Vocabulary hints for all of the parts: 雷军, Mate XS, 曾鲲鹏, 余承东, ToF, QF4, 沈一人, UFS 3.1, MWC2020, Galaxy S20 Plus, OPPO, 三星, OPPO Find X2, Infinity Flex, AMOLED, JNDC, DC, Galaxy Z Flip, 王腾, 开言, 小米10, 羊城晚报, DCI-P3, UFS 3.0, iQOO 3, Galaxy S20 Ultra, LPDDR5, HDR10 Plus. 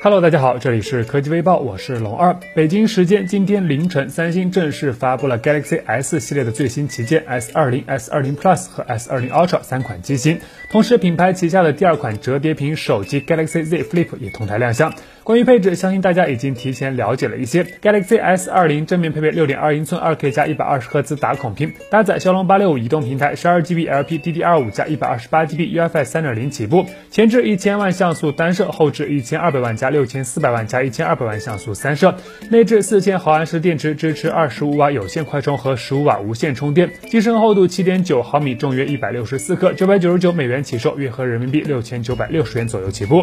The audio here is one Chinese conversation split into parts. Hello， 大家好，这里是科技微报，我是龙二。北京时间今天凌晨，三星正式发布了 Galaxy S 系列的最新旗舰 S20、S20 Plus 和 S20 Ultra 三款机型，同时品牌旗下的第二款折叠屏手机 Galaxy Z Flip 也同台亮相。关于配置，相信大家已经提前了解了一些。Galaxy S20 正面配备 6.2 英寸 2K 加 120Hz 打孔屏，搭载骁龙865移动平台 12GB LPDDR5 加 128GB UFS 3.0 起步，前置1000万像素单摄，后置1200万加6400万加1200万像素三摄，内置4000毫安时电池，支持25瓦有线快充和15瓦无线充电，机身厚度7.9毫米，重约164克，$999起售，约合人民币6960元左右起步。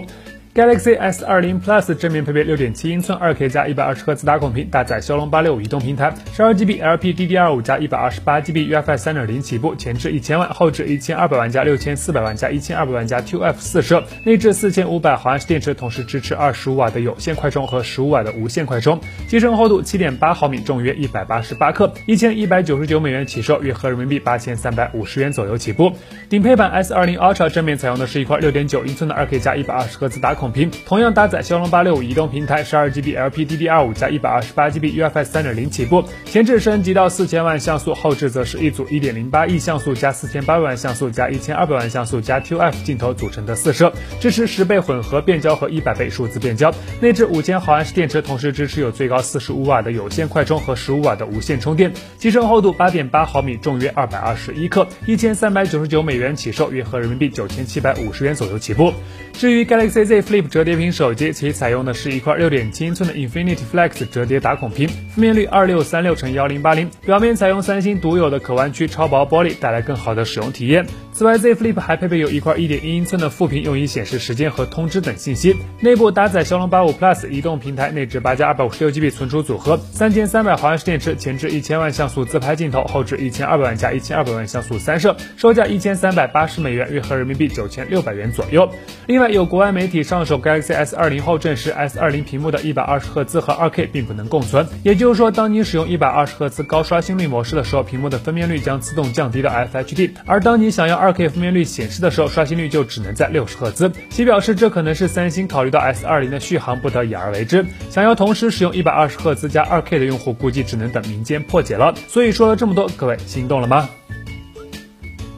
Galaxy S20 Plus 正面配备 6.7 英寸 2K 加 120Hz 打孔屏，搭载骁龙865移动平台 12GB LPDDR5 加 128GB UFS 3.0 起步，前置1000万，后置1200万加6400万加1200万加 QF4 摄，内置4500毫安时电池，同时支持25瓦的有线快充和15瓦的无线快充，机身厚度 7.8毫米，重约188克，$1199起售，约合人民币8350元左右起步。顶配版 S20 Ultra 正面采用的是一块 6.9 英寸的 2K 加 120Hz 打孔屏，同样搭载骁龙865移动平台 12GB LPDDR5 加 128GB UFS 3.0 起步，前置升级到4000万像素，后置则是一组 1.08 亿像素加4800万像素加1200万像素加 ToF 镜头组成的四摄，支持10倍混合变焦和100倍数字变焦，内置5000毫安时电池，同时支持有最高45瓦的有线快充和15瓦的无线充电，机身厚度 8.8毫米，重约221克，$1399起售，约合人民币9750元左右起步。至于 Galaxy Z Flip 折叠屏手机，其采用的是一块 6.7 英寸的 Infinity Flex 折叠打孔屏，分辨率 2636×1080， 表面采用三星独有的可弯曲超薄玻璃，带来更好的使用体验。此外， Z Flip 还配备有一块 1.1 英寸的副屏，用以显示时间和通知等信息。内部搭载骁龙85 Plus 移动平台，内置8加 256GB 存储组合，3300毫安时电池，前置1000万像素自拍镜头，后置1200万加1200万像素三摄，售价$1380，约合人民币9600元左右。另外，有国外媒体上手 Galaxy S20 后证实 S20 屏幕的 120Hz 和 2K 并不能共存，也就是说，当你使用 120Hz 高刷新率模式的时候，屏幕的分辨率将自动降低到 FHD， 而当你想要 2K 分辨率显示的时候，刷新率就只能在 60Hz。 其表示这可能是三星考虑到 S20 的续航不得已而为之，想要同时使用 120Hz 加 2K 的用户估计只能等民间破解了。所以说了这么多，各位心动了吗？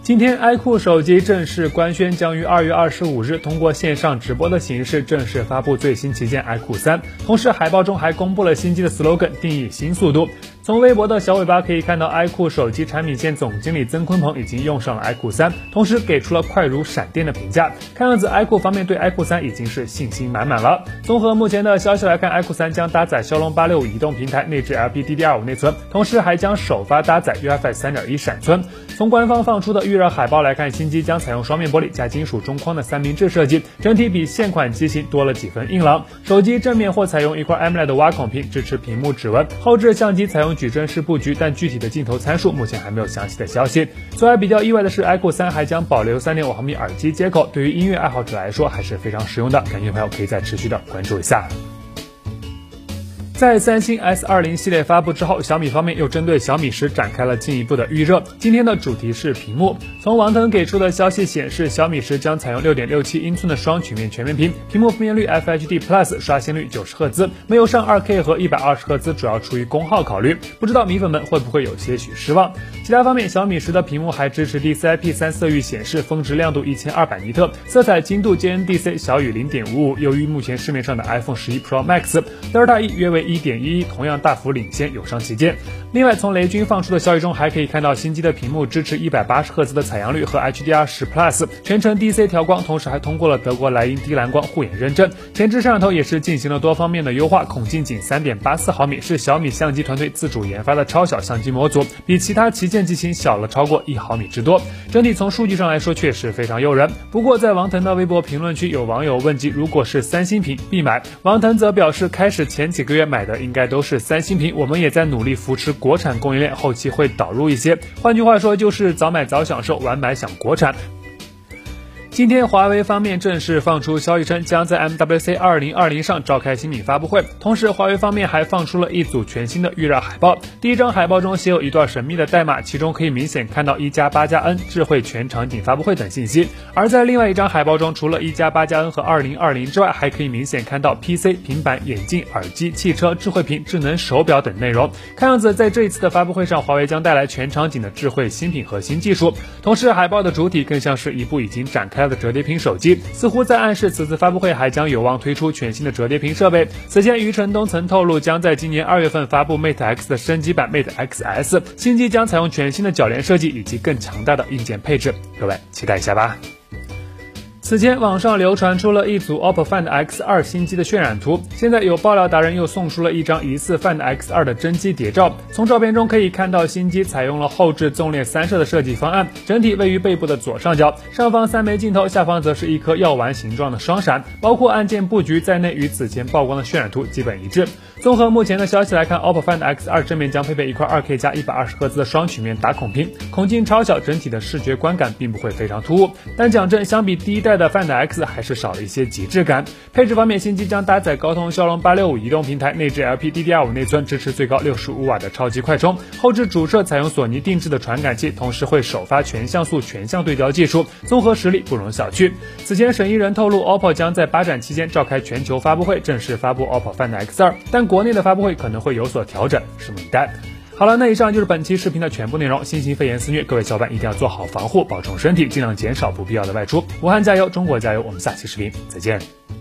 今天 iQOO 手机正式官宣将于2月25日通过线上直播的形式正式发布最新旗舰 iQOO 3，同时海报中还公布了新机的 slogan， 定义新速度。从微博的小尾巴可以看到， iQOO 手机产品线总经理曾鲲鹏已经用上了 iQOO 3，同时给出了快如闪电的评价。看样子 iQOO 方面对 iQOO 3已经是信心满满了。综合目前的消息来看， iQOO 3将搭载骁龙865移动平台，内置 LPDDR5 内存，同时还将首发搭载 UFS 3.1 闪存。从官方放出的预热海报来看，新机将采用双面玻璃加金属中框的三明治设计，整体比现款机型多了几分硬朗。手机正面或采用一块 AMOLED 的挖孔屏，支持屏幕指纹，后置相机采用矩阵式布局，但具体的镜头参数目前还没有详细的消息。此外，比较意外的是 iQOO 3还将保留 3.5 毫米耳机接口，对于音乐爱好者来说还是非常实用的，感兴趣朋友可以再持续的关注一下。在三星 S20 系列发布之后，小米方面又针对小米10展开了进一步的预热。今天的主题是屏幕。从王腾给出的消息显示，小米10将采用 6.67 英寸的双曲面全面屏，屏幕分辨率 FHD Plus， 刷新率 90Hz， 没有上 2K 和 120Hz， 主要出于功耗考虑。不知道米粉们会不会有些许失望？其他方面，小米10的屏幕还支持 DCI-P3 色域显示，峰值亮度1200尼特，色彩精度 JNDC 小于 0.55， 由于目前市面上的 iPhone 11 Pro Max、Delta E 约为1.11， 同样大幅领先友商旗舰。另外，从雷军放出的消息中还可以看到，新机的屏幕支持 180Hz 的采样率和 HDR10 Plus， 全程 DC 调光，同时还通过了德国莱茵低蓝光护眼认证。前置摄像头也是进行了多方面的优化，孔径仅 3.84 毫米，是小米相机团队自主研发的超小相机模组，比其他旗舰机型小了超过1毫米之多。整体从数据上来说确实非常诱人。不过，在王腾的微博评论区，有网友问及如果是三星屏必买，王腾则表示，开始前几个月买的应该都是三星屏，我们也在努力扶持国产供应链，后期会导入一些。换句话说，就是早买早享受，晚买享国产。今天，华为方面正式放出消息称，将在 MWC 2020上召开新品发布会。同时，华为方面还放出了一组全新的预热海报。第一张海报中写有一段神秘的代码，其中可以明显看到1+8+N 智慧全场景发布会等信息。而在另外一张海报中，除了1+8+N 和2020之外，还可以明显看到 PC、平板、眼镜、耳机、汽车、智慧屏、智能手表等内容。看样子，在这一次的发布会上，华为将带来全场景的智慧新品和新技术。同时，海报的主体更像是一部已经展开的折叠屏手机，似乎在暗示此次发布会还将有望推出全新的折叠屏设备。此前，余承东曾透露，将在今年2月份发布 Mate X 的升级版 Mate XS， 新机将采用全新的铰链设计以及更强大的硬件配置。各位期待一下吧。此前，网上流传出了一组 OPPO Find X2 新机的渲染图，现在有爆料达人又送出了一张疑似 Find X2 的真机谍照。从照片中可以看到，新机采用了后置纵列3摄的设计方案，整体位于背部的左上角，上方3枚镜头，下方则是一颗药丸形状的双闪，包括按键布局在内，与此前曝光的渲染图基本一致。综合目前的消息来看 ，OPPO Find X2 正面将配备一块 2K+120Hz 的双曲面打孔屏，孔径超小，整体的视觉观感并不会非常突兀。但讲真，相比第一代的 Find X 还是少了一些极致感。配置方面，新机将搭载高通骁龙865移动平台，内置 LPDDR5 内存，支持最高65瓦的超级快充。后置主摄采用索尼定制的传感器，同时会首发全像素全向对焦技术，综合实力不容小觑。此前，沈一人透露 OPPO 将在8展期间召开全球发布会，正式发布 OPPO Find X2， 但国内的发布会可能会有所调整，拭目以待。好了，那以上就是本期视频的全部内容。新型肺炎肆虐，各位小伙伴一定要做好防护，保重身体，尽量减少不必要的外出。武汉加油，中国加油！我们下期视频再见。